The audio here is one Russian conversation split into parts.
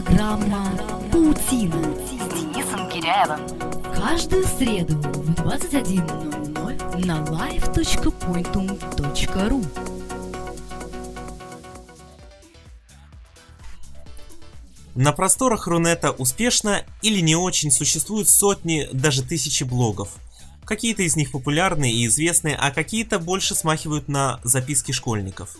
Программа «Паутина» с Денисом Киряевым. Каждую среду в 21:00 на live.pointum.ru. На просторах Рунета успешно или не очень существуют сотни, даже тысячи блогов. Какие-то из них популярны и известны, а какие-то больше смахивают на записки школьников.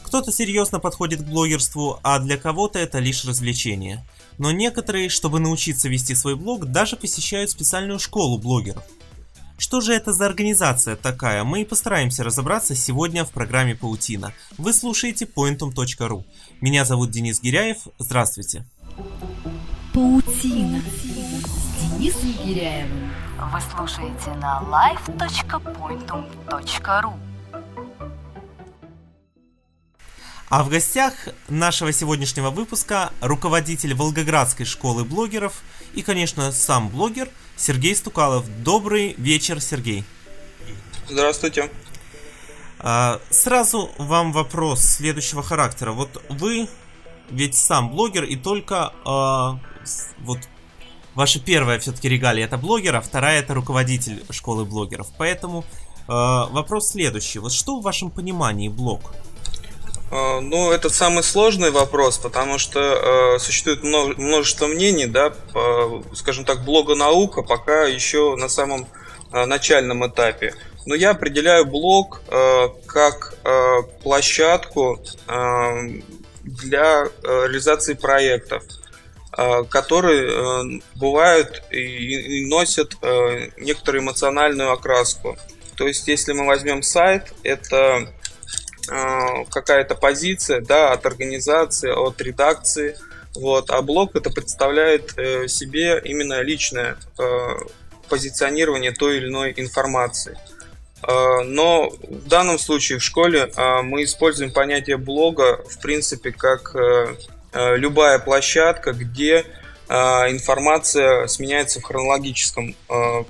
Кто-то серьезно подходит к блогерству, а для кого-то это лишь развлечение. Но некоторые, чтобы научиться вести свой блог, даже посещают специальную школу блогеров. Что же это за организация такая, мы и постараемся разобраться сегодня в программе «Паутина». Вы слушаете pointum.ru. Меня зовут Денис Киряев, здравствуйте. «Паутина» с Денисом Киряевым. Вы слушаете на live.pointum.ru. А в гостях нашего сегодняшнего выпуска руководитель Волгоградской школы блогеров и, конечно, сам блогер Сергей Стукалов. Добрый вечер, Сергей. Здравствуйте. Сразу вам вопрос следующего характера. Вот вы ведь сам блогер, и только вот ваша первая все-таки регалия — это блогер, а вторая — это руководитель школы блогеров. Поэтому вопрос следующий. Вот что в вашем понимании блог? Ну, это самый сложный вопрос, потому что существует множество мнений, да, по, скажем так, блогонаука пока еще на самом начальном этапе. Но я определяю блог как площадку для реализации проектов, которые бывают и носят некоторую эмоциональную окраску. То есть, если мы возьмем сайт, это какая-то позиция, да, от организации, от редакции, вот, а блог это представляет себе именно личное позиционирование той или иной информации. Но в данном случае в школе мы используем понятие блога, в принципе, как любая площадка, где информация сменяется в хронологическом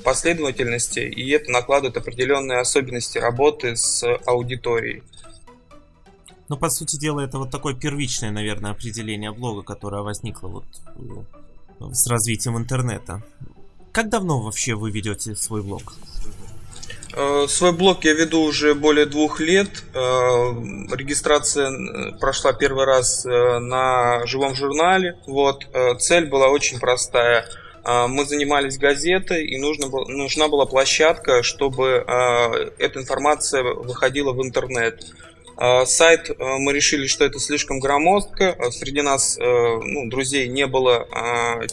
последовательности, и это накладывает определенные особенности работы с аудиторией. Ну, по сути дела, это вот такое первичное, наверное, определение блога, которое возникло вот с развитием интернета. Как давно вообще вы ведете свой блог? Свой блог я веду уже более 2 лет. Регистрация прошла первый раз на живом журнале. Вот. Цель была очень простая. Мы занимались газетой, и нужна была площадка, чтобы эта информация выходила в интернет. Сайт мы решили, что это слишком громоздко. Среди нас, друзей не было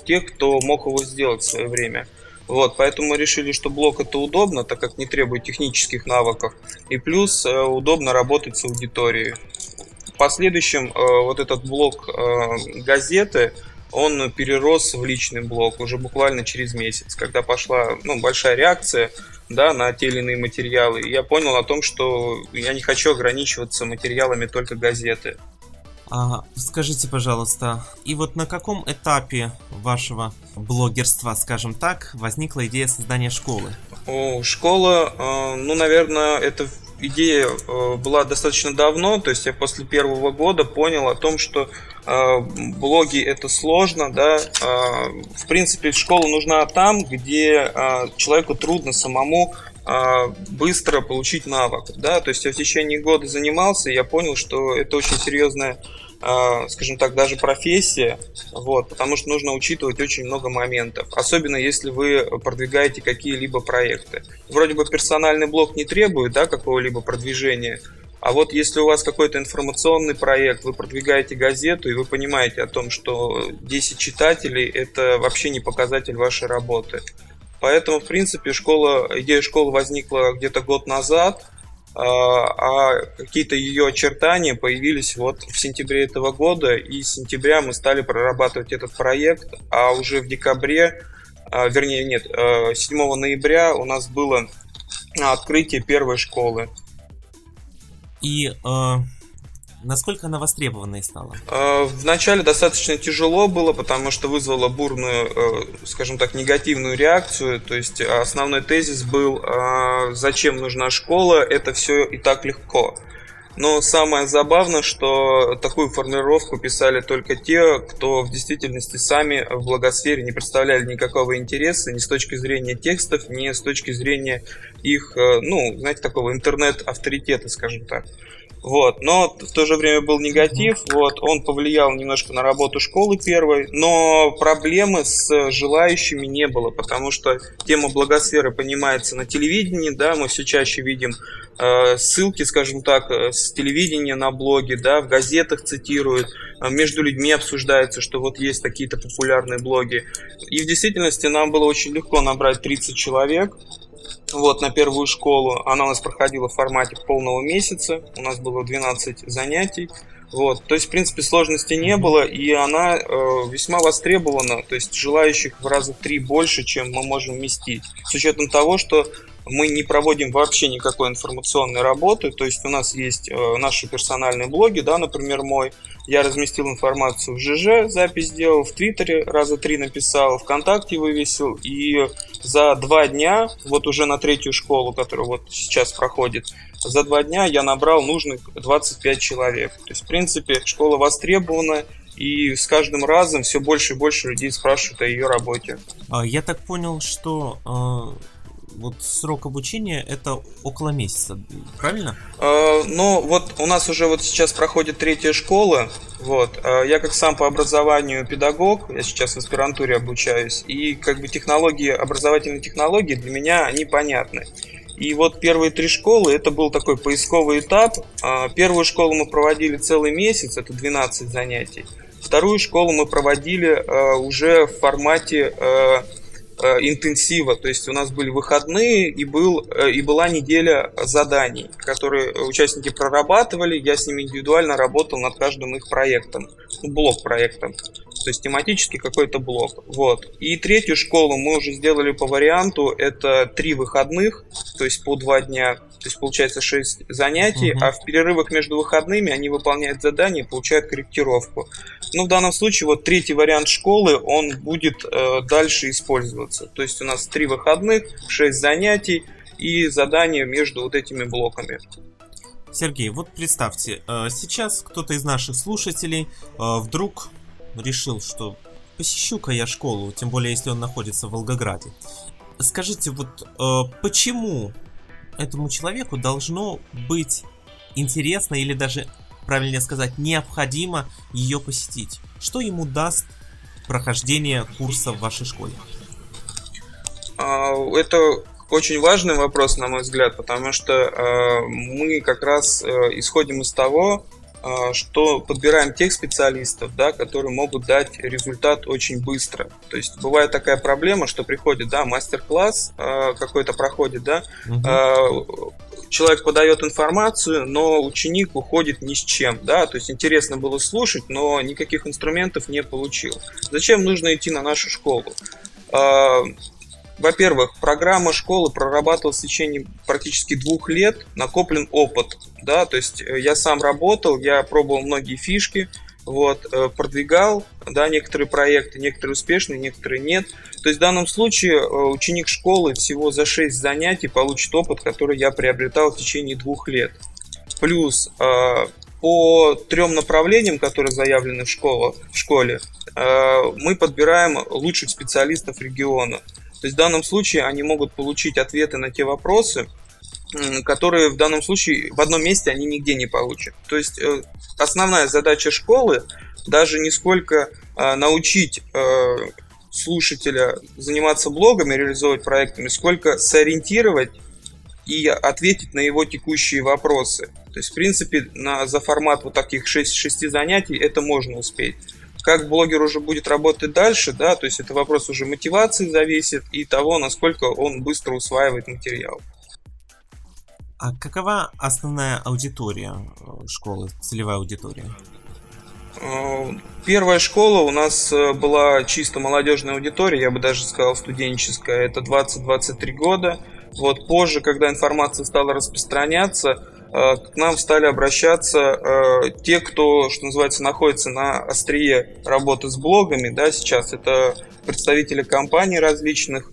тех, кто мог его сделать в свое время. Вот, поэтому мы решили, что блог это удобно, так как не требует технических навыков. И плюс удобно работать с аудиторией. В последующем вот этот блог газеты, он перерос в личный блог уже буквально через месяц, когда пошла большая реакция, да, на те или иные материалы. И я понял о том, что я не хочу ограничиваться материалами только газеты. Скажите, пожалуйста, и вот на каком этапе вашего блогерства, скажем так, возникла идея создания школы? Школа, наверное, эта идея была достаточно давно. То есть я после первого года понял о том, что блоги это сложно, да. В принципе, школа нужна там, где человеку трудно самому быстро получить навык, да, то есть я в течение года занимался, и я понял, что это очень серьезная, скажем так, даже профессия, вот, потому что нужно учитывать очень много моментов, особенно если вы продвигаете какие-либо проекты. Вроде бы персональный блог не требует, да, какого-либо продвижения, а вот если у вас какой-то информационный проект, вы продвигаете газету, и вы понимаете о том, что 10 читателей – это вообще не показатель вашей работы. Поэтому, в принципе, идея школы возникла где-то год назад, а какие-то ее очертания появились вот в сентябре этого года, и с сентября мы стали прорабатывать этот проект, а уже в декабре, 7 ноября у нас было открытие первой школы. И насколько она востребованной стала? Вначале достаточно тяжело было, потому что вызвало бурную, скажем так, негативную реакцию. То есть основной тезис был: зачем нужна школа, это все и так легко. Но самое забавное, что такую формулировку писали только те, кто в действительности сами в блогосфере не представляли никакого интереса ни с точки зрения текстов, ни с точки зрения их, ну, знаете, такого интернет-авторитета, скажем так. Вот. Но в то же время был негатив, вот. Он повлиял немножко на работу школы первой, но проблемы с желающими не было, потому что тема блогосферы понимается на телевидении, да, мы все чаще видим ссылки, скажем так, с телевидения на блоги, да, в газетах цитируют, между людьми обсуждается, что вот есть какие-то популярные блоги. И в действительности нам было очень легко набрать 30 человек. Вот, на первую школу. Она у нас проходила в формате полного месяца. У нас было 12 занятий. Вот. То есть, в принципе, сложности не было, и она весьма востребована. То есть, желающих в раза 3 больше, чем мы можем вместить. С учетом того, что мы не проводим вообще никакой информационной работы. То есть, у нас есть наши персональные блоги, да, например, мой. Я разместил информацию в ЖЖ, запись сделал, в Твиттере раза 3 написал, ВКонтакте вывесил. И за 2 дня, вот уже на 3-ю школу, которая вот сейчас проходит, за 2 дня я набрал нужных 25 человек. То есть, в принципе, школа востребована, и с каждым разом все больше и больше людей спрашивают о ее работе. Я так понял, что... Вот срок обучения это около месяца, правильно? Ну, вот у нас уже вот сейчас проходит 3-я школа. Вот. Я как сам по образованию педагог, я сейчас в аспирантуре обучаюсь, и как бы технологии, образовательные технологии для меня они понятны. И вот первые 3 школы, это был такой поисковый этап. Первую школу мы проводили целый месяц, это 12 занятий. Вторую школу мы проводили уже в формате... интенсива, то есть у нас были выходные и, была неделя заданий, которые участники прорабатывали, я с ними индивидуально работал над каждым их проектом, блок-проектом, то есть тематически какой-то блок. Вот. И 3-ю школу мы уже сделали по варианту, это 3 выходных, то есть по 2 дня, то есть получается 6 занятий, а в перерывах между выходными они выполняют задания и получают корректировку. Ну, в данном случае вот 3-й вариант школы, он будет дальше использоваться. То есть у нас 3 выходных, 6 занятий и задания между вот этими блоками. Сергей, вот представьте, сейчас кто-то из наших слушателей вдруг решил, что посещу-ка я школу, тем более если он находится в Волгограде. Скажите, вот почему этому человеку должно быть интересно или даже... правильнее сказать, необходимо ее посетить. Что ему даст прохождение курса в вашей школе? Это очень важный вопрос, на мой взгляд, потому что мы как раз исходим из того, что подбираем тех специалистов, да, которые могут дать результат очень быстро. То есть бывает такая проблема, что приходит, да, мастер-класс какой-то проходит, да, человек подает информацию, но ученик уходит ни с чем, да, то есть интересно было слушать, но никаких инструментов не получил. Зачем нужно идти на нашу школу? Во-первых, программа школы прорабатывалась в течение практически 2 лет, накоплен опыт, да, то есть я сам работал, я пробовал многие фишки, вот, продвигал, да, некоторые проекты, некоторые успешные, некоторые нет. То есть в данном случае ученик школы всего за 6 занятий получит опыт, который я приобретал в течение 2 лет. Плюс по 3 направлениям, которые заявлены в школе, мы подбираем лучших специалистов региона. То есть в данном случае они могут получить ответы на те вопросы, которые в данном случае в одном месте они нигде не получат. То есть основная задача школы даже не сколько научить слушателя заниматься блогами, реализовывать проектами, сколько сориентировать и ответить на его текущие вопросы. То есть в принципе за формат вот таких 6 занятий это можно успеть. Как блогер уже будет работать дальше, да, то есть это вопрос уже мотивации зависит и того, насколько он быстро усваивает материал. А какова основная аудитория школы, целевая аудитория? Первая школа у нас была чисто молодежная аудитория, я бы даже сказал студенческая, это 20-23 года. Вот позже, когда информация стала распространяться, к нам стали обращаться те, кто, что называется, находится на острие работы с блогами, да, сейчас это представители компаний различных,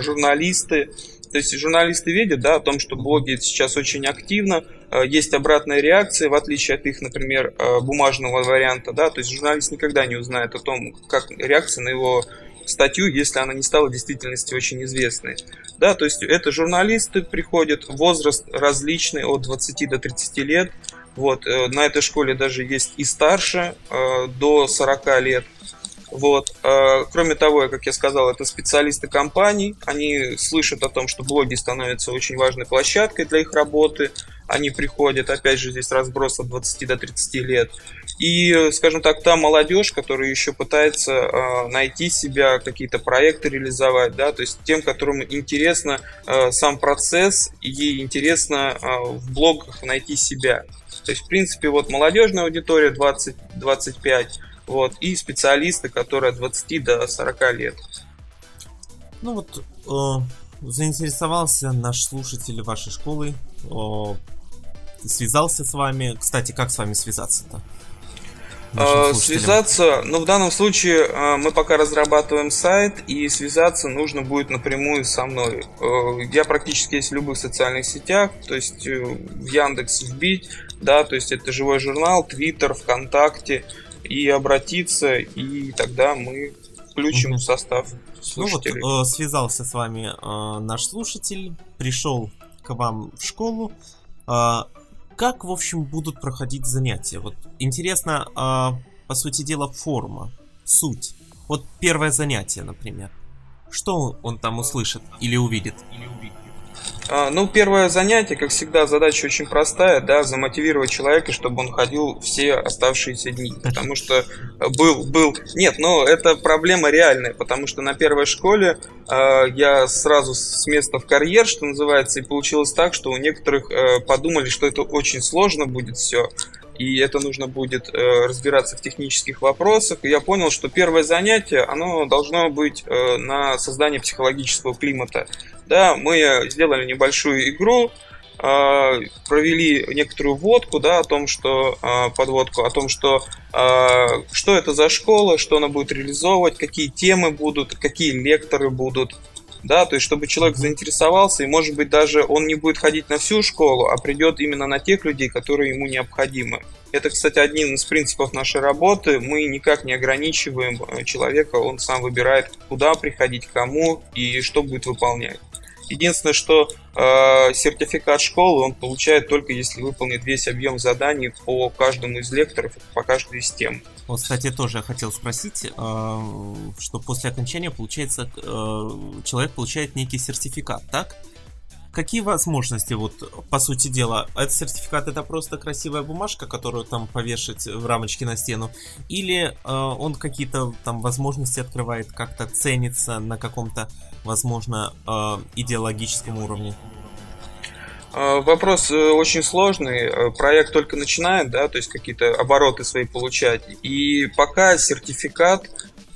журналисты. То есть журналисты видят, да, о том, что блоги сейчас очень активно, есть обратная реакция, в отличие от их, например, бумажного варианта, да, то есть журналист никогда не узнает о том, как реакция на его статью, если она не стала в действительности очень известной. Да, то есть это журналисты приходят, возраст различный, от 20 до 30 лет, вот, на этой школе даже есть и старше, до 40 лет. Вот. Кроме того, как я сказал, это специалисты компаний, они слышат о том, что блоги становятся очень важной площадкой для их работы, они приходят, опять же, здесь разброс от 20 до 30 лет. И, скажем так, та молодежь, которая еще пытается найти себя, какие-то проекты реализовать, да, то есть тем, которым интересно сам процесс, ей интересно в блогах найти себя. То есть, в принципе, вот молодежная аудитория 20-25, вот, и специалисты, которые от 20 до 40 лет. Ну вот, заинтересовался наш слушатель вашей школы, связался с вами. Кстати, как с вами связаться-то? Связаться, ну в данном случае мы пока разрабатываем сайт, и связаться нужно будет напрямую со мной. Я практически есть в любых социальных сетях, то есть в Яндекс вбить, да, то есть это живой журнал, Твиттер, ВКонтакте, и обратиться, и тогда мы включим в состав слушателей. Ну вот, связался с вами наш слушатель, пришел к вам в школу. Как, в общем, будут проходить занятия? Вот интересно, по сути дела, форма, суть. Вот первое занятие, например. Что он там услышит или увидит? Ну, первое занятие, как всегда, задача очень простая, да, замотивировать человека, чтобы он ходил все оставшиеся дни, потому что нет, но это проблема реальная, потому что на первой школе я сразу с места в карьер, что называется, и получилось так, что у некоторых подумали, что это очень сложно будет все, и это нужно будет разбираться в технических вопросах, и я понял, что первое занятие, оно должно быть на создание психологического климата. Да, мы сделали небольшую игру, провели некоторую водку, да, о том, что подводку, о том, что это за школа, что она будет реализовывать, какие темы будут, какие лекторы будут, да, то есть чтобы человек заинтересовался, и, может быть, даже он не будет ходить на всю школу, а придет именно на тех людей, которые ему необходимы. Это, кстати, один из принципов нашей работы. Мы никак не ограничиваем человека, он сам выбирает, куда приходить, кому и что будет выполнять. Единственное, что сертификат школы он получает только если выполнит весь объем заданий по каждому из лекторов, по каждой из тем. Вот, кстати, тоже я хотел спросить, что после окончания, получается, человек получает некий сертификат, так? Какие возможности, вот, по сути дела, этот сертификат — это просто красивая бумажка, которую там повешать в рамочке на стену, или он какие-то там возможности открывает, как-то ценится на каком-то, возможно, идеологическом уровне? Вопрос очень сложный, проект только начинает, да, то есть какие-то обороты свои получать, и пока сертификат,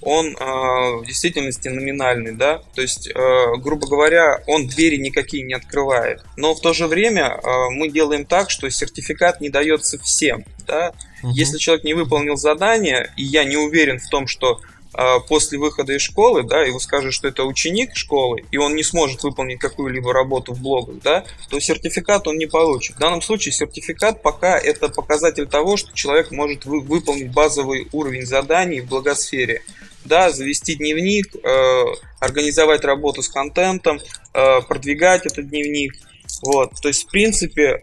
он в действительности номинальный, да, то есть, грубо говоря, он двери никакие не открывает. Но в то же время мы делаем так, что сертификат не дается всем, да. Если человек не выполнил задание, и я не уверен в том, что после выхода из школы, да, его скажут, что это ученик школы, и он не сможет выполнить какую-либо работу в блогах, да, то сертификат он не получит. В данном случае сертификат пока это показатель того, что человек может выполнить базовый уровень заданий в блогосфере. Да, завести дневник, организовать работу с контентом, продвигать этот дневник. Вот. То есть, в принципе,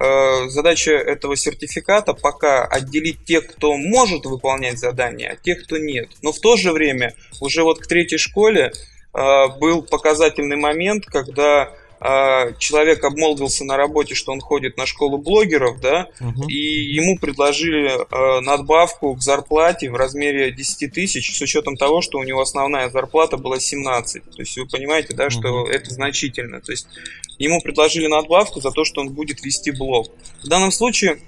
задача этого сертификата пока отделить тех, кто может выполнять задания, от тех, кто нет. Но в то же время уже вот к третьей школе был показательный момент, когда человек обмолвился на работе, что он ходит на школу блогеров, да, и ему предложили надбавку к зарплате в размере 10 тысяч, с учетом того, что у него основная зарплата была 17. То есть вы понимаете, да, что это значительно. То есть ему предложили надбавку за то, что он будет вести блог. В данном случае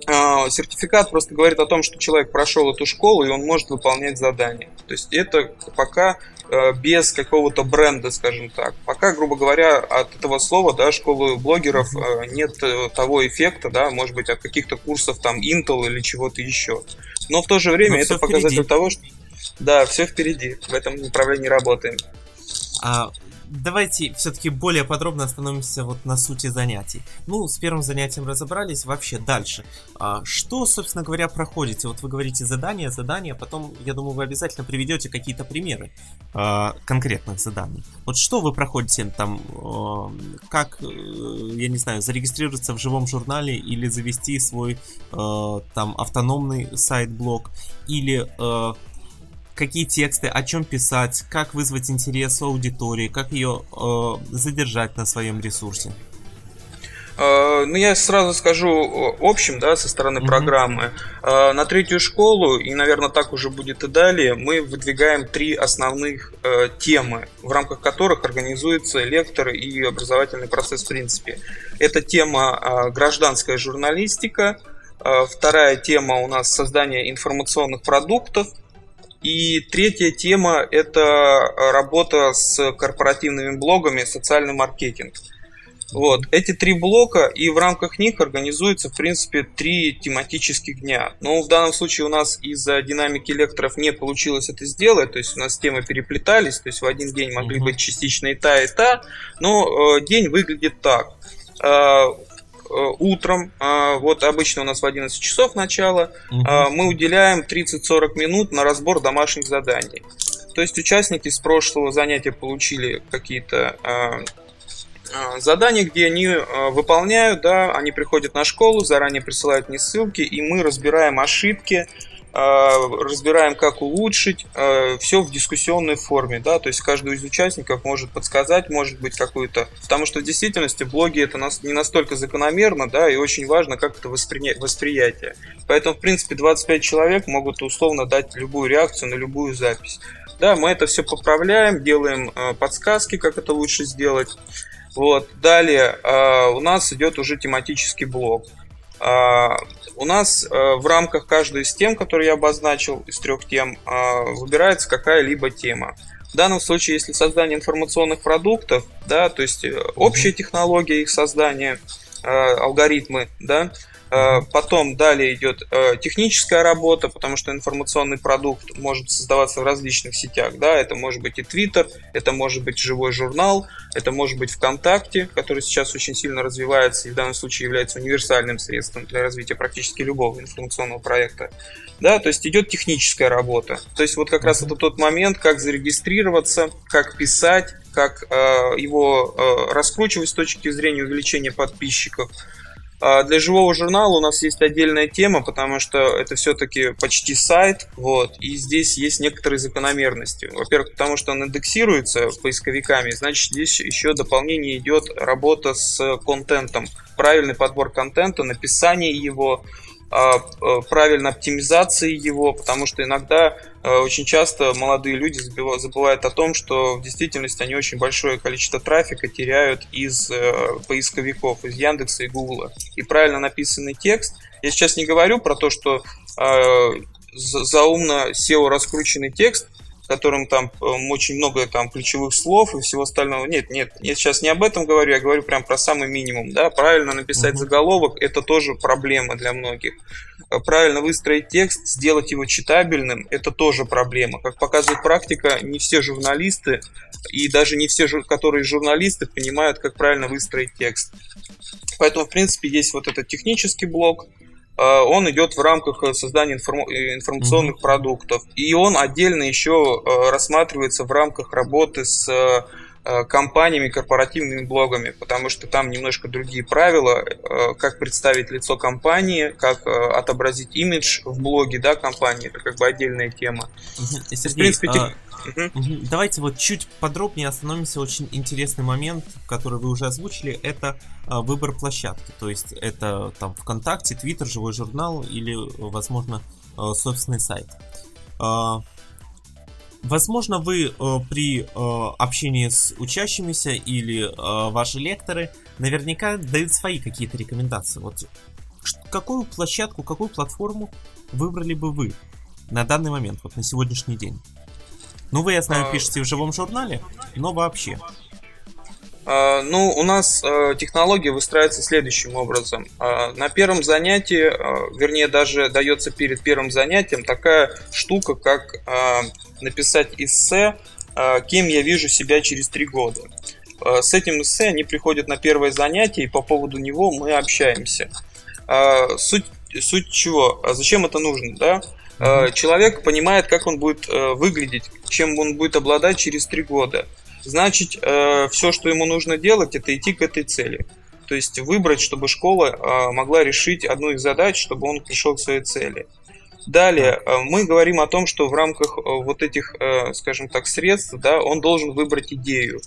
сертификат просто говорит о том, что человек прошел эту школу, и он может выполнять задания. То есть это пока без какого-то бренда, скажем так. Пока, грубо говоря, от этого слова, да, школы блогеров нет того эффекта, да, может быть, от каких-то курсов там Intel или чего-то еще. Но в то же время это показатель того, что да, все впереди, в этом направлении работаем. А давайте все-таки более подробно остановимся вот на сути занятий. Ну, с первым занятием разобрались, вообще дальше. Что, собственно говоря, проходите? Вот вы говорите задания, потом, я думаю, вы обязательно приведете какие-то примеры конкретных заданий. Вот что вы проходите там, как, я не знаю, зарегистрироваться в живом журнале или завести свой там автономный сайт-блог, или... Какие тексты, о чем писать, как вызвать интерес аудитории, как ее задержать на своем ресурсе? Ну, я сразу скажу общим, да, со стороны программы. На третью школу, и, наверное, так уже будет и далее, мы выдвигаем три основных темы, в рамках которых организуется лектор и образовательный процесс в принципе. Это тема «Гражданская журналистика», вторая тема у нас «Создание информационных продуктов», и третья тема – это работа с корпоративными блогами, социальный маркетинг. Вот. Эти три блока, и в рамках них организуются, в принципе, три тематических дня. Но в данном случае у нас из-за динамики лекторов не получилось это сделать, то есть у нас темы переплетались, то есть в один день могли быть частично и та, но день выглядит так. Утром, вот обычно у нас в 11 часов начало, мы уделяем 30-40 минут на разбор домашних заданий. То есть участники с прошлого занятия получили какие-то задания, где они выполняют, да, они приходят на школу, заранее присылают мне ссылки, и мы разбираем ошибки, разбираем, как улучшить, все в дискуссионной форме, да, то есть каждый из участников может подсказать, может быть, какую-то, потому что в действительности блоги это не настолько закономерно, да, и очень важно, как это восприятие. Поэтому, в принципе, 25 человек могут условно дать любую реакцию на любую запись. Да, мы это все поправляем, делаем подсказки, как это лучше сделать. Вот, далее у нас идет уже тематический блок. У нас в рамках каждой из тем, которые я обозначил, из трех тем, выбирается какая-либо тема. В данном случае, если создание информационных продуктов, да, то есть общая технология их создания, алгоритмы, да, потом далее идет техническая работа, потому что информационный продукт может создаваться в различных сетях, да, это может быть и Twitter, это может быть живой журнал, это может быть ВКонтакте, который сейчас очень сильно развивается и в данном случае является универсальным средством для развития практически любого информационного проекта, да, то есть идет техническая работа, то есть вот как раз это тот момент, как зарегистрироваться, как писать, как его раскручивать с точки зрения увеличения подписчиков. Для живого журнала у нас есть отдельная тема, потому что это все-таки почти сайт, вот, и здесь есть некоторые закономерности. Во-первых, потому что он индексируется поисковиками, значит, здесь еще дополнение идет работа с контентом, правильный подбор контента, написание его, правильной оптимизации его, потому что иногда, очень часто молодые люди забывают о том, что в действительности они очень большое количество трафика теряют из поисковиков, из Яндекса и Гугла. И правильно написанный текст, я сейчас не говорю про то, что заумно SEO раскрученный текст, которым там очень много там ключевых слов и всего остального. Нет, я сейчас не об этом говорю, я говорю прям про самый минимум, да, правильно написать заголовок, это тоже проблема для многих. Правильно выстроить текст, сделать его читабельным, это тоже проблема. Как показывает практика, не все журналисты, и даже не все, которые журналисты, понимают, как правильно выстроить текст. Поэтому, в принципе, есть вот этот технический блок, он идет в рамках создания информационных продуктов. И он отдельно еще рассматривается в рамках работы с компаниями, корпоративными блогами, потому что там немножко другие правила, как представить лицо компании, как отобразить имидж в блоге, да, компании, это как бы отдельная тема. И, Сергей, в принципе, давайте вот чуть подробнее остановимся. Очень интересный момент, который вы уже озвучили, это выбор площадки, то есть это там ВКонтакте, Твиттер, живой журнал или, возможно, собственный сайт. Возможно, вы при общении с учащимися или ваши лекторы наверняка дают свои какие-то рекомендации. Вот какую площадку, какую платформу выбрали бы вы на данный момент, вот на сегодняшний день? Ну, вы, я знаю, пишете в живом журнале, но вообще. Ну, у нас технология выстраивается следующим образом. На первом занятии, вернее, даже дается перед первым занятием такая штука, как написать эссе кем я вижу себя через 3 года. С этим эссе они приходят на первое занятие, и по поводу него мы общаемся. Суть чего? Зачем это нужно, да? Человек понимает, как он будет выглядеть, чем он будет обладать через 3 года. Значит, все, что ему нужно делать, это идти к этой цели. То есть выбрать, чтобы школа могла решить одну из задач, чтобы он пришел к своей цели. Далее, мы говорим о том, что в рамках вот этих, скажем так, средств, да, он должен выбрать идею.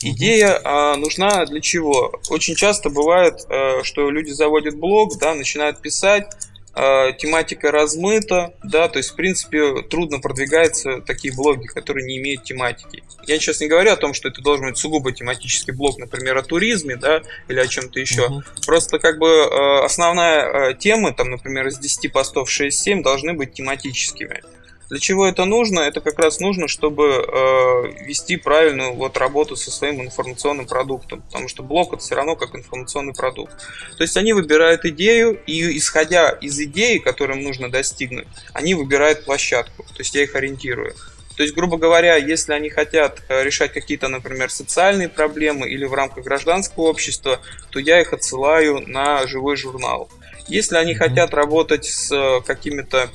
Идея нужна для чего? Очень часто бывает, что люди заводят блог, да, начинают писать, тематика размыта, да, то есть, в принципе, трудно продвигаются такие блоги, которые не имеют тематики. Я сейчас не говорю о том, что это должен быть сугубо тематический блог, например, о туризме, да, или о чем-то еще. Просто, как бы, основная тема, там, например, из 10 постов 6-7 должны быть тематическими. Для чего это нужно? Это как раз нужно, чтобы вести правильную вот работу со своим информационным продуктом, потому что блог это все равно как информационный продукт. То есть они выбирают идею, и исходя из идеи, которую им нужно достигнуть, они выбирают площадку, то есть я их ориентирую. То есть, грубо говоря, если они хотят решать какие-то, например, социальные проблемы или в рамках гражданского общества, то я их отсылаю на живой журнал. Если они хотят работать с какими-то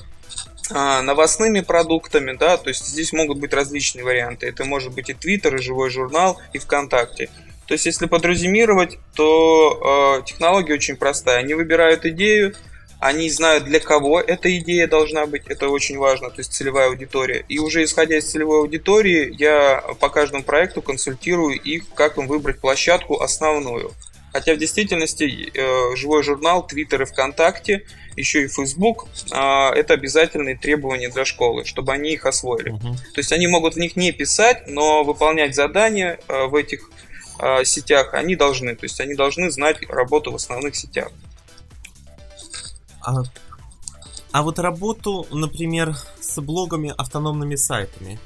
новостными продуктами, да, то есть здесь могут быть различные варианты. Это может быть и Twitter, и живой журнал, и ВКонтакте. То есть если подрезюмировать, то технология очень простая. Они выбирают идею, они знают, для кого эта идея должна быть. Это очень важно, то есть целевая аудитория. И уже исходя из целевой аудитории, я по каждому проекту консультирую их, как им выбрать площадку основную. Хотя в действительности живой журнал, Twitter и ВКонтакте, еще и Facebook, это обязательные требования для школы, чтобы они их освоили. То есть они могут в них не писать, но выполнять задания в этих сетях они должны. То есть они должны знать работу в основных сетях. А вот работу, например, с блогами, автономными сайтами.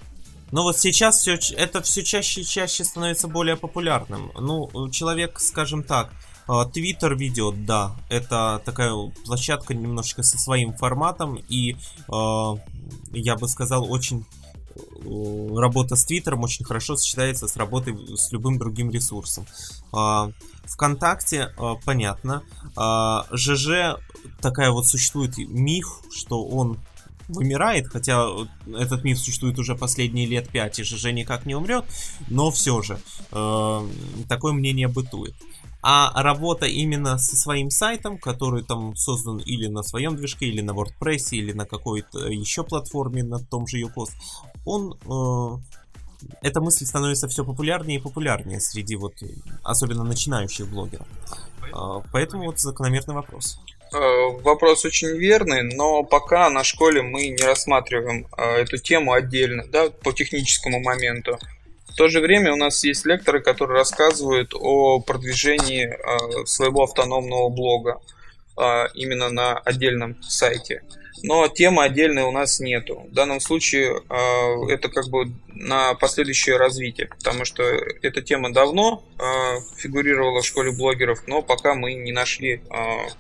Но вот сейчас это все чаще и чаще становится более популярным. Ну, человек, скажем так, Твиттер ведет, да, это такая площадка немножечко со своим форматом. И, я бы сказал, очень работа с Твиттером очень хорошо сочетается с работой с любым другим ресурсом. ВКонтакте, понятно. ЖЖ, такая вот существует миф, что он вымирает, хотя этот миф существует уже последние лет 5, и ЖЖ никак не умрет, но все же такое мнение бытует. А работа именно со своим сайтом, который там создан или на своем движке, или на WordPress, или на какой-то еще платформе, на том же Yoast, эта мысль становится все популярнее и популярнее среди вот, особенно начинающих блогеров. Поэтому вот закономерный вопрос. Вопрос очень верный, но пока на школе мы не рассматриваем эту тему отдельно, да, по техническому моменту. В то же время у нас есть лекторы, которые рассказывают о продвижении своего автономного блога именно на отдельном сайте. Но темы отдельной у нас нету. В данном случае это как бы на последующее развитие, потому что эта тема давно фигурировала в школе блогеров, но пока мы не нашли,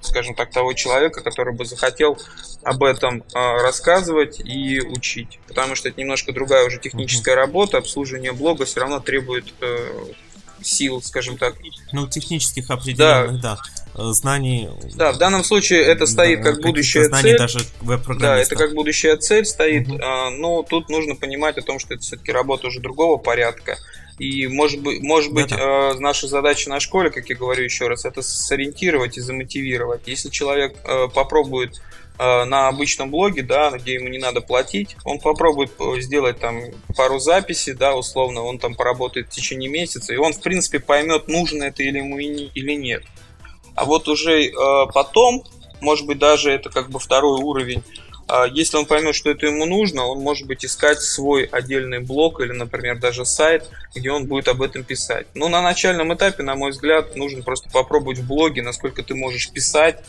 скажем так, того человека, который бы захотел об этом рассказывать и учить. Потому что это немножко другая уже техническая работа, обслуживание блога все равно требует сил, скажем так. Ну, технических определенных, да. Знаний. Да, в данном случае это стоит как будущая цель. Даже да, это как будущая цель стоит, но тут нужно понимать о том, что это все-таки работа уже другого порядка. И может быть наша задача на школе, как я говорю еще раз, это сориентировать и замотивировать. Если человек попробует на обычном блоге, да, где ему не надо платить, он попробует сделать там пару записей, да, условно, он там поработает в течение месяца, и он, в принципе, поймет, нужно это или ему или нет. А вот уже потом, может быть, даже это как бы второй уровень, если он поймет, что это ему нужно, он может быть искать свой отдельный блог или, например, даже сайт, где он будет об этом писать. Но на начальном этапе, на мой взгляд, нужно просто попробовать в блоге, насколько ты можешь писать,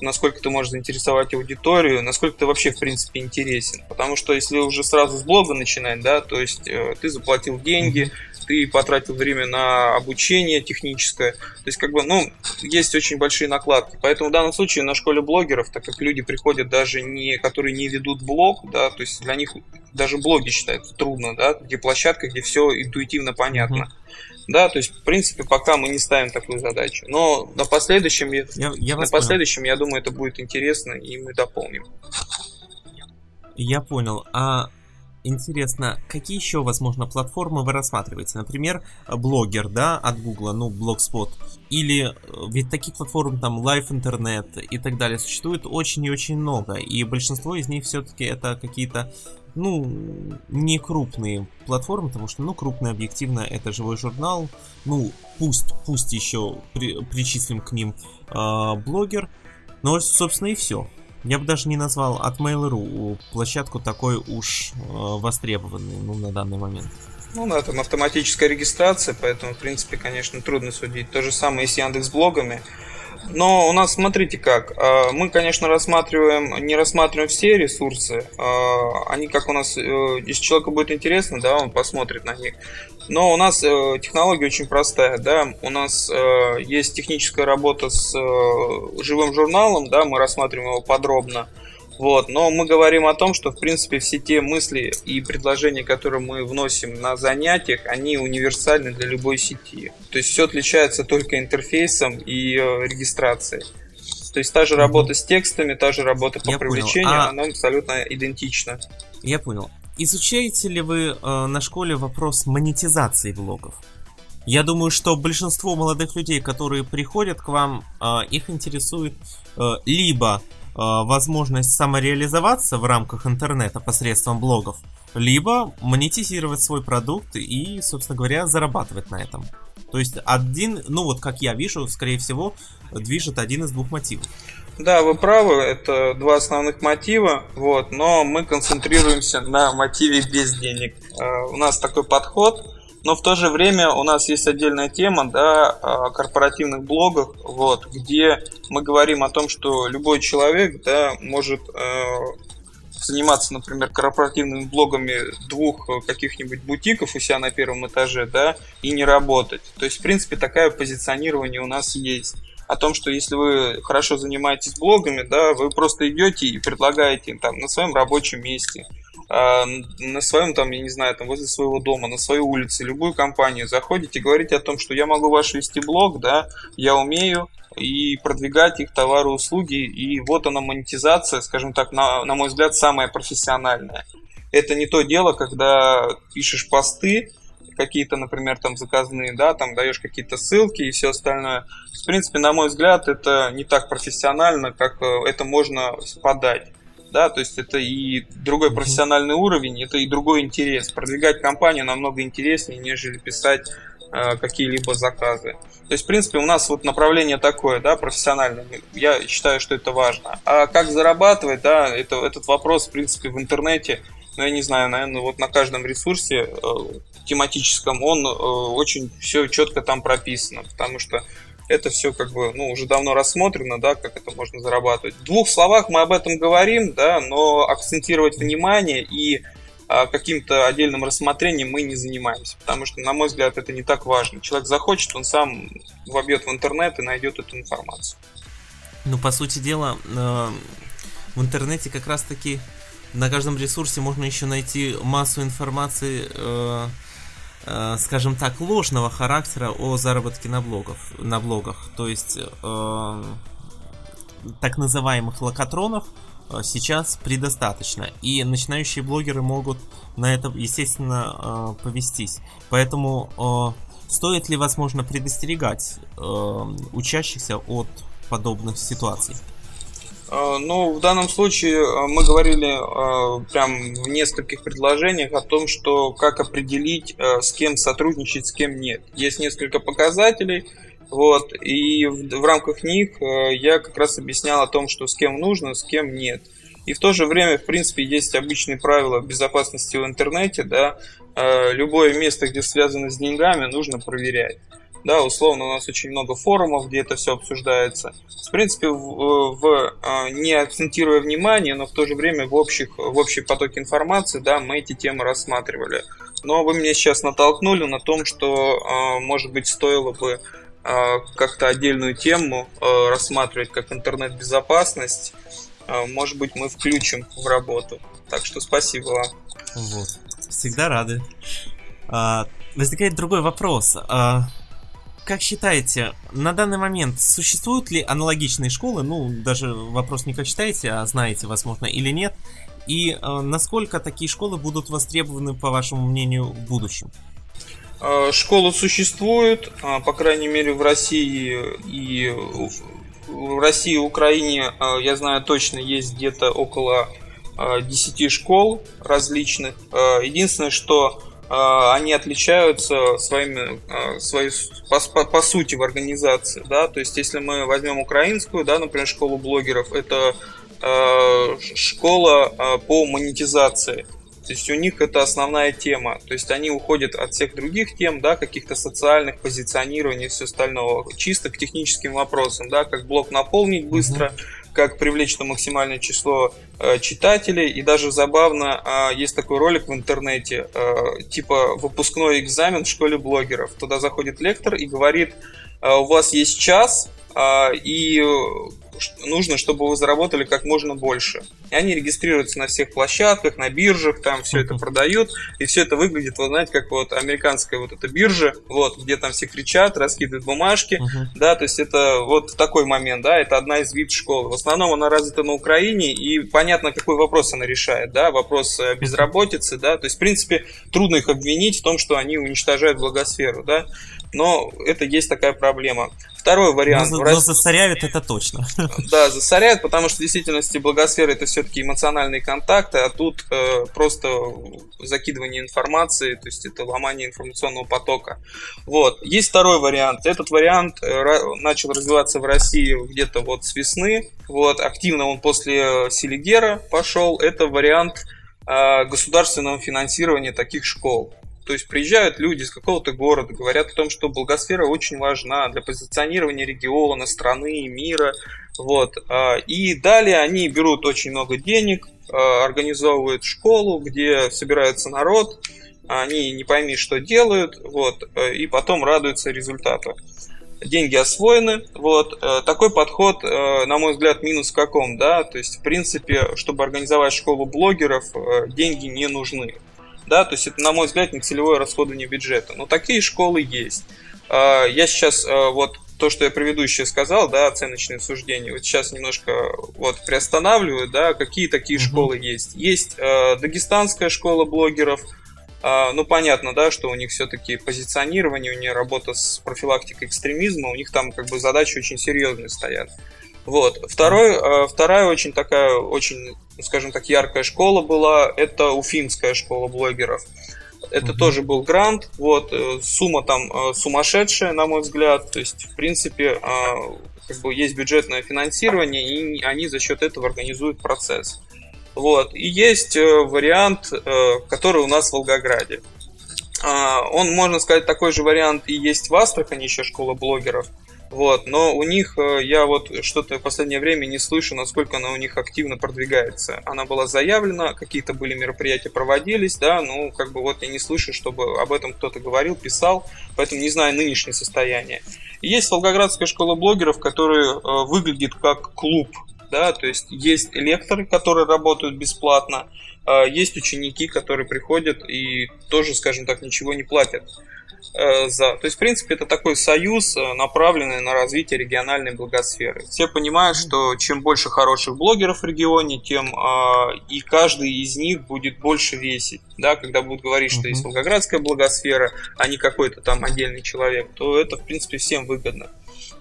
насколько ты можешь заинтересовать аудиторию, насколько ты вообще, в принципе, интересен. Потому что если уже сразу с блога начинать, да, то есть ты заплатил деньги, ты потратил время на обучение техническое. То есть, как бы, ну, есть очень большие накладки. Поэтому в данном случае на школе блогеров, так как люди приходят даже не, которые не ведут блог, да, то есть для них даже блоги считаются трудно, да, где площадка, где все интуитивно понятно. Да, то есть, в принципе, пока мы не ставим такую задачу. Но на последующем, я думаю, это будет интересно, и мы дополним. Я понял. А интересно, какие еще, возможно, платформы вы рассматриваете? Например, блогер, да, от Гугла, ну, Blogspot. Или ведь таких платформ, там, Live Internet и так далее, существует очень и очень много. И большинство из них все-таки это какие-то, ну, не крупные платформы, потому что, ну, крупные объективно это живой журнал, ну, пусть еще причислим к ним блогер, но, собственно, и все. Я бы даже не назвал от Mail.ru площадку такой уж востребованной, ну, на данный момент. Ну, да, там автоматическая регистрация, поэтому, в принципе, конечно, трудно судить. То же самое и с Яндекс.Блогами. Но у нас, смотрите как, мы, конечно, не рассматриваем все ресурсы, они как у нас, если человеку будет интересно, да, он посмотрит на них. Но у нас технология очень простая, да, у нас есть техническая работа с живым журналом, да, мы рассматриваем его подробно. Вот, но мы говорим о том, что, в принципе, все те мысли и предложения, которые мы вносим на занятиях, они универсальны для любой сети. То есть все отличается только интерфейсом и регистрацией. То есть та же работа с текстами, та же работа по привлечению, она абсолютно идентична. Я понял. Изучаете ли вы на школе вопрос монетизации блогов? Я думаю, что большинство молодых людей, которые приходят к вам, их интересует либо возможность самореализоваться в рамках интернета посредством блогов, либо монетизировать свой продукт и, собственно говоря, зарабатывать на этом. То есть один, ну вот как я вижу, скорее всего, движет один из двух мотивов. Да, вы правы, это два основных мотива, вот, но мы концентрируемся на мотиве без денег. У нас такой подход. Но в то же время у нас есть отдельная тема, да, о корпоративных блогах, вот, где мы говорим о том, что любой человек, да, может заниматься, например, корпоративными блогами двух каких-нибудь бутиков у себя на первом этаже, да, и не работать. То есть, в принципе, такое позиционирование у нас есть. О том, что если вы хорошо занимаетесь блогами, да, вы просто идете и предлагаете там на своем рабочем месте, на своем, там, я не знаю, там, возле своего дома, на своей улице, любую компанию заходите и говорите о том, что я могу ваш вести блог, да, я умею, и продвигать их товары, услуги, и вот она монетизация, скажем так, на мой взгляд, самая профессиональная. Это не то дело, когда пишешь посты, какие-то, например, там заказные, да, там даешь какие-то ссылки и все остальное. В принципе, на мой взгляд, это не так профессионально, как это можно подать. Да, то есть это и другой профессиональный уровень, это и другой интерес. Продвигать компанию намного интереснее, нежели писать какие-либо заказы. То есть, в принципе, у нас вот направление такое, да, профессиональное. Я считаю, что это важно. А как зарабатывать, да, этот вопрос, в принципе, в интернете, ну, я не знаю, наверное, вот на каждом ресурсе тематическом он очень все четко там прописано, потому что это все как бы, ну, уже давно рассмотрено, да, как это можно зарабатывать. В двух словах мы об этом говорим, да, но акцентировать внимание и каким-то отдельным рассмотрением мы не занимаемся, потому что, на мой взгляд, это не так важно. Человек захочет, он сам вобьет в интернет и найдет эту информацию. Ну, по сути дела, в интернете как раз-таки на каждом ресурсе можно еще найти массу информации, скажем так, ложного характера о заработке на блогах. То есть так называемых локатронов сейчас предостаточно. И начинающие блогеры могут на это, естественно, повестись. Поэтому стоит ли, возможно, предостерегать учащихся от подобных ситуаций? Ну, в данном случае мы говорили прям в нескольких предложениях о том, что как определить, с кем сотрудничать, с кем нет. Есть несколько показателей, вот, и в рамках них я как раз объяснял о том, что с кем нужно, с кем нет. И в то же время, в принципе, есть обычные правила безопасности в интернете, да, любое место, где связано с деньгами, нужно проверять. Да, условно, у нас очень много форумов, где это все обсуждается. В принципе, не акцентируя внимание, но в то же время в общей потоке информации, да, мы эти темы рассматривали. Но вы меня сейчас натолкнули на том, что, может быть, стоило бы как-то отдельную тему рассматривать, как интернет-безопасность. Может быть, мы включим в работу. Так что спасибо вам. Вот. Всегда рады. Возникает другой вопрос. Как считаете, на данный момент существуют ли аналогичные школы? Ну, даже вопрос не как считаете, а знаете, возможно, или нет. И насколько такие школы будут востребованы, по вашему мнению, в будущем? Школы существуют, по крайней мере, в России и Украине, я знаю точно, есть где-то около 10 школ различных. Единственное, что они отличаются своей по сути в организации, да, то есть если мы возьмем украинскую, да, например, школу блогеров, это школа по монетизации, то есть у них это основная тема, то есть они уходят от всех других тем, да, каких-то социальных позиционирований и все остального, чисто к техническим вопросам, да, как блог наполнить быстро, как привлечь на максимальное число читателей. И даже забавно, есть такой ролик в интернете, типа выпускной экзамен в школе блогеров. Туда заходит лектор и говорит: у вас есть час, и нужно, чтобы вы заработали как можно больше. И они регистрируются на всех площадках, на биржах, там все это продают, и все это выглядит, вы знаете, как вот американская вот эта биржа, вот, где там все кричат, раскидывают бумажки, да, то есть это вот такой момент, да, это одна из видов школы. В основном она развита на Украине, и понятно, какой вопрос она решает, да, вопрос безработицы, да, то есть, в принципе, трудно их обвинить в том, что они уничтожают благосферу, да, но это есть такая проблема. Второй вариант. Но засоряют это точно. Да, засоряют, потому что в действительности благосфера — это все-таки эмоциональные контакты, а тут просто закидывание информации, то есть это ломание информационного потока. Вот. Есть второй вариант. Этот вариант начал развиваться в России где-то вот с весны. Вот. Активно он после Селигера пошел. Это вариант государственного финансирования таких школ. То есть приезжают люди из какого-то города, говорят о том, что благосфера очень важна для позиционирования региона, страны, мира. Вот. И далее они берут очень много денег, организовывают школу, где собирается народ, они не пойми, что делают, вот, и потом радуются результату. Деньги освоены. Вот. Такой подход, на мой взгляд, минус в каком, да? То есть, в принципе, чтобы организовать школу блогеров, деньги не нужны. Да, то есть это, на мой взгляд, не целевое расходование бюджета. Но такие школы есть. Я сейчас, вот то, что я предыдущее сказал, да, оценочные суждения, вот сейчас немножко вот приостанавливаю, да, какие такие школы есть. Есть дагестанская школа блогеров. Ну, понятно, да, что у них все-таки позиционирование, у них работа с профилактикой экстремизма, у них там как бы задачи очень серьезные стоят. Вот. Вторая очень такая, очень, скажем так, яркая школа была, это уфимская школа блогеров. Это тоже был грант, вот, сумма там сумасшедшая, на мой взгляд, то есть, в принципе, как бы есть бюджетное финансирование, и они за счет этого организуют процесс. Вот. И есть вариант, который у нас в Волгограде. Он, можно сказать, такой же вариант и есть в Астрахани, еще школа блогеров. Вот, но у них, я вот что-то в последнее время не слышу, насколько она у них активно продвигается. Она была заявлена, какие-то были мероприятия, проводились, да, ну, как бы вот я не слышу, чтобы об этом кто-то говорил, писал, поэтому не знаю нынешнее состояние. И есть Волгоградская школа блогеров, которая выглядит как клуб, да, то есть есть лекторы, которые работают бесплатно, есть ученики, которые приходят и тоже, скажем так, ничего не платят. То есть, в принципе, это такой союз, направленный на развитие региональной благосферы. Все понимают, что чем больше хороших блогеров в регионе, тем и каждый из них будет больше весить. Да, когда будут говорить, что есть волгоградская благосфера, а не какой-то там отдельный человек, то это, в принципе, всем выгодно.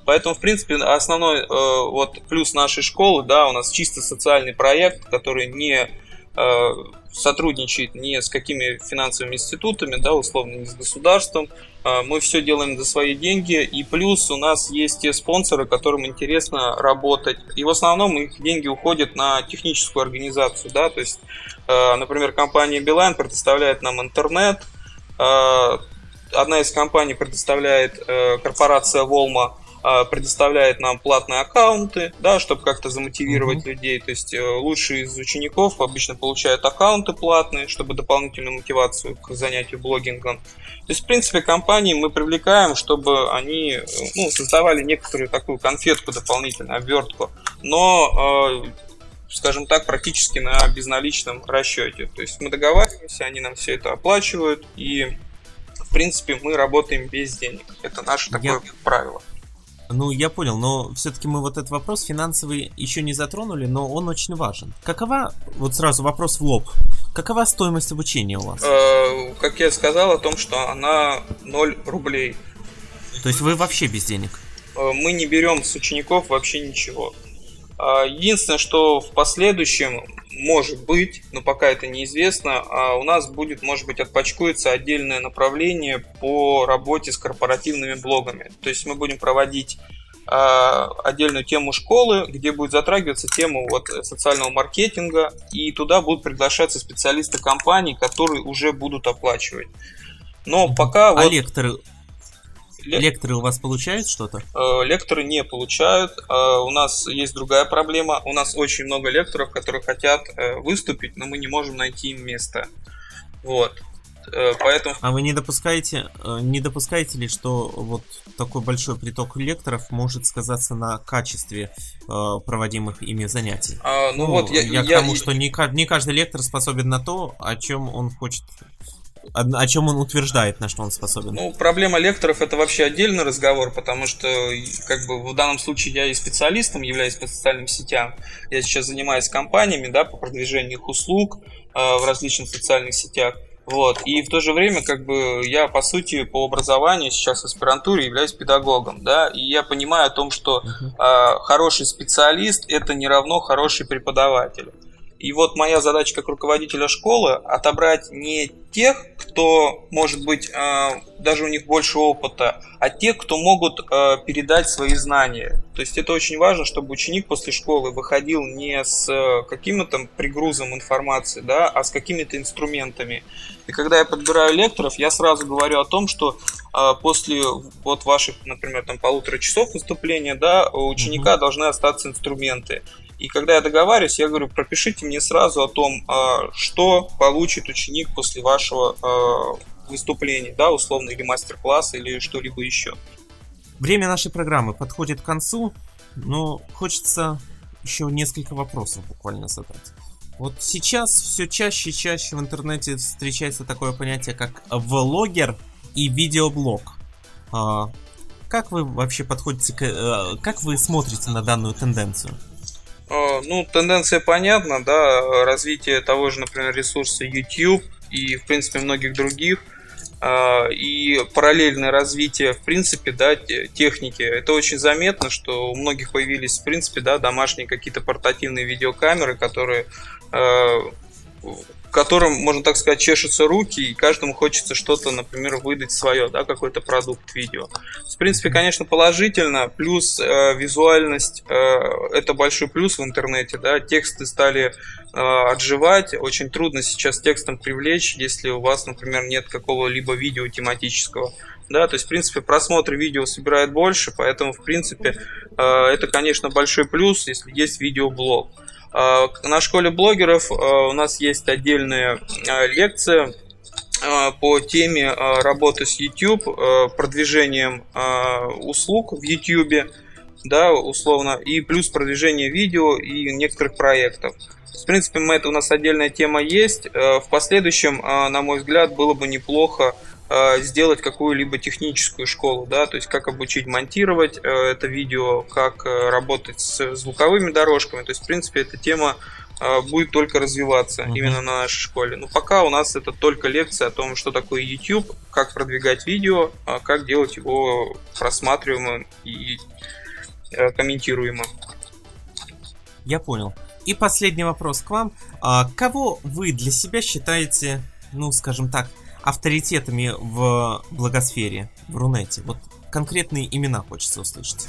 Поэтому, в принципе, основной вот, плюс нашей школы, да, у нас чисто социальный проект, который не сотрудничает ни с какими финансовыми институтами, да, условно, ни с государством. Мы все делаем за свои деньги, и плюс у нас есть те спонсоры, которым интересно работать. И в основном их деньги уходят на техническую организацию, да, то есть, например, компания Beeline предоставляет нам интернет, одна из компаний предоставляет корпорация Волма предоставляет нам платные аккаунты, да, чтобы как-то замотивировать людей. То есть лучшие из учеников обычно получают аккаунты платные, чтобы дополнительную мотивацию к занятию блогингом. То есть, в принципе, компании мы привлекаем, чтобы они создавали некоторую такую конфетку дополнительную, обвертку, но, скажем так, практически на безналичном расчете. То есть мы договариваемся, они нам все это оплачивают, и, в принципе, мы работаем без денег. Это наше такое правило. Ну, я понял, но все-таки мы вот этот вопрос финансовый еще не затронули, но он очень важен. Какова, вот сразу вопрос в лоб, какова стоимость обучения у вас? Как я сказал о том, что она 0 рублей. То есть вы вообще без денег? Мы не берем с учеников вообще ничего. Единственное, что в последующем может быть, но пока это неизвестно, у нас будет, может быть, отпочкуется отдельное направление по работе с корпоративными блогами. То есть мы будем проводить отдельную тему школы, где будет затрагиваться тема вот социального маркетинга, и туда будут приглашаться специалисты компаний, которые уже будут оплачивать. Но пока... А вот... Лекторы у вас получают что-то? Лекторы не получают. У нас есть другая проблема. У нас очень много лекторов, которые хотят выступить, но мы не можем найти им место. Вот. Поэтому... А вы не допускаете ли, что вот такой большой приток лекторов может сказаться на качестве проводимых ими занятий? Я к тому, что не каждый лектор способен на то, о чем он хочет... О чем он утверждает, на что он способен? Проблема лекторов — это вообще отдельный разговор, потому что в данном случае я и специалистом являюсь по социальным сетям. Я сейчас занимаюсь компаниями, да, по продвижению их услуг в различных социальных сетях. Вот. И в то же время, я, по сути, по образованию сейчас в аспирантуре являюсь педагогом, да, и я понимаю о том, что хороший специалист — это не равно хороший преподаватель. И вот моя задача как руководителя школы — отобрать не тех, кто, может быть, даже у них больше опыта, а тех, кто могут передать свои знания. То есть это очень важно, чтобы ученик после школы выходил не с каким-то пригрузом информации, да, а с какими-то инструментами. И когда я подбираю лекторов, я сразу говорю о том, что после вот ваших, например, там, 1,5 часов выступления, да, у ученика должны остаться инструменты. И когда я договариваюсь, я говорю: пропишите мне сразу о том, что получит ученик после вашего выступления, да, условно, или мастер-класса, или что-либо еще. Время нашей программы подходит к концу, но хочется еще несколько вопросов буквально задать. Вот сейчас все чаще и чаще в интернете встречается такое понятие, как влогер и видеоблог. Как вы вообще подходите как вы смотрите на данную тенденцию? Тенденция понятна, да, развитие того же, например, ресурса YouTube и, в принципе, многих других, и параллельное развитие, в принципе, да, техники. Это очень заметно, что у многих появились, в принципе, да, домашние какие-то портативные видеокамеры, которые... которым, можно так сказать, чешутся руки, и каждому хочется что-то, например, выдать свое, да, какой-то продукт видео. В принципе, конечно, положительно, плюс визуальность, это большой плюс в интернете, да, тексты стали отживать, очень трудно сейчас текстом привлечь, если у вас, например, нет какого-либо видео тематического. Да, то есть, в принципе, просмотры видео собирают больше, поэтому, в принципе, это, конечно, большой плюс, если есть видеоблог. На школе блогеров у нас есть отдельная лекция по теме работы с YouTube, продвижением услуг в YouTube, да, условно, и плюс продвижение видео и некоторых проектов. В принципе, у нас отдельная тема есть. В последующем, на мой взгляд, было бы неплохо сделать какую-либо техническую школу, да, то есть как обучить монтировать это видео, как работать с звуковыми дорожками. То есть, в принципе, эта тема будет только развиваться именно на нашей школе. Но пока у нас это только лекция о том, что такое YouTube, как продвигать видео, как делать его просматриваемым и комментируемым. Я понял. И последний вопрос к вам. Кого вы для себя считаете, скажем так, авторитетами в блогосфере, в Рунете? Вот конкретные имена хочется услышать.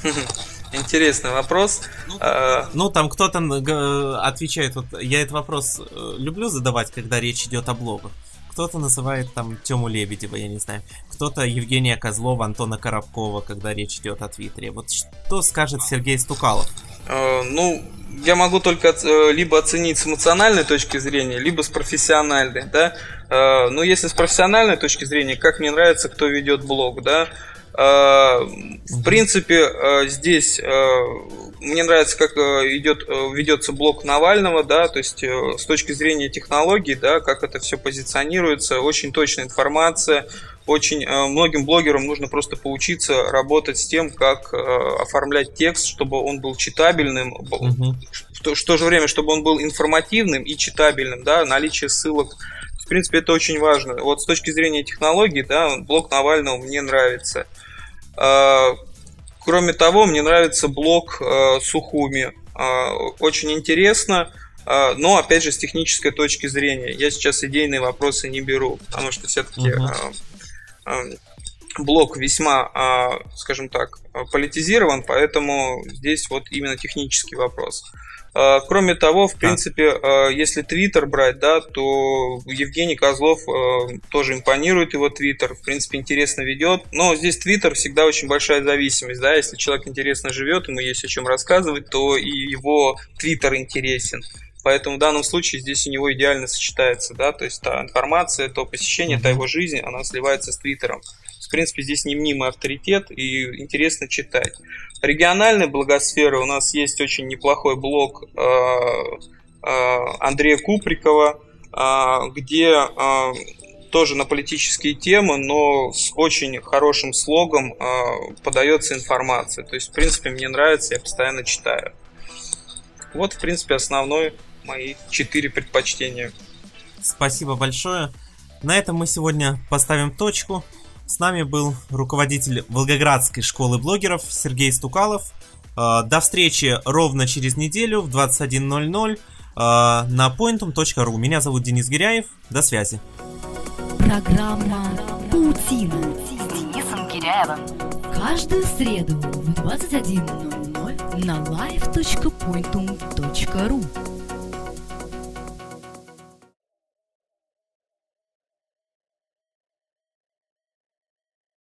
Интересный вопрос. Там кто-то отвечает, вот я этот вопрос люблю задавать, когда речь идет о блогах. Кто-то называет там Тему Лебедева, я не знаю. Кто-то Евгения Козлова, Антона Коробкова, когда речь идет о Твиттере. Вот что скажет Сергей Стукалов? Ну, я могу только либо оценить с эмоциональной точки зрения, либо с профессиональной, да. Ну, если с профессиональной точки зрения, как мне нравится, кто ведет блог, да. В принципе, здесь мне нравится, как ведется блог Навального, да, то есть с точки зрения технологий, да, как это все позиционируется, очень точная информация, очень многим блогерам нужно просто поучиться работать с тем, как оформлять текст, чтобы он был читабельным, в то же время, чтобы он был информативным и читабельным, да, наличие ссылок. В принципе, это очень важно. Вот с точки зрения технологий, да, блог Навального мне нравится. Кроме того, мне нравится блог Сухуми. Очень интересно, но, опять же, с технической точки зрения. Я сейчас идейные вопросы не беру, потому что все-таки блог весьма, скажем так, политизирован, поэтому здесь вот именно технический вопрос. Кроме того, в принципе, если Твиттер брать, да, то Евгений Козлов тоже импонирует его Твиттер, в принципе, интересно ведет. Но здесь Твиттер всегда очень большая зависимость, да, если человек интересно живет, ему есть о чем рассказывать, то и его Твиттер интересен. Поэтому в данном случае здесь у него идеально сочетается, да, то есть та информация, то посещение, та его жизнь, она сливается с Твиттером. В принципе, здесь немнимый авторитет и интересно читать. Региональная блогосфера, у нас есть очень неплохой блог Андрея Куприкова, где тоже на политические темы, но с очень хорошим слогом подается информация. То есть, в принципе, мне нравится, я постоянно читаю. Вот, в принципе, основные мои 4 предпочтения. Спасибо большое. На этом мы сегодня поставим точку. С нами был руководитель Волгоградской школы блогеров Сергей Стукалов. До встречи ровно через неделю в 21:00 на pointum.ru. Меня зовут Денис Киряев. До связи. Программа «Паутина» с Денисом Киряевым. Каждую среду в 21:00 на live.pointum.ru.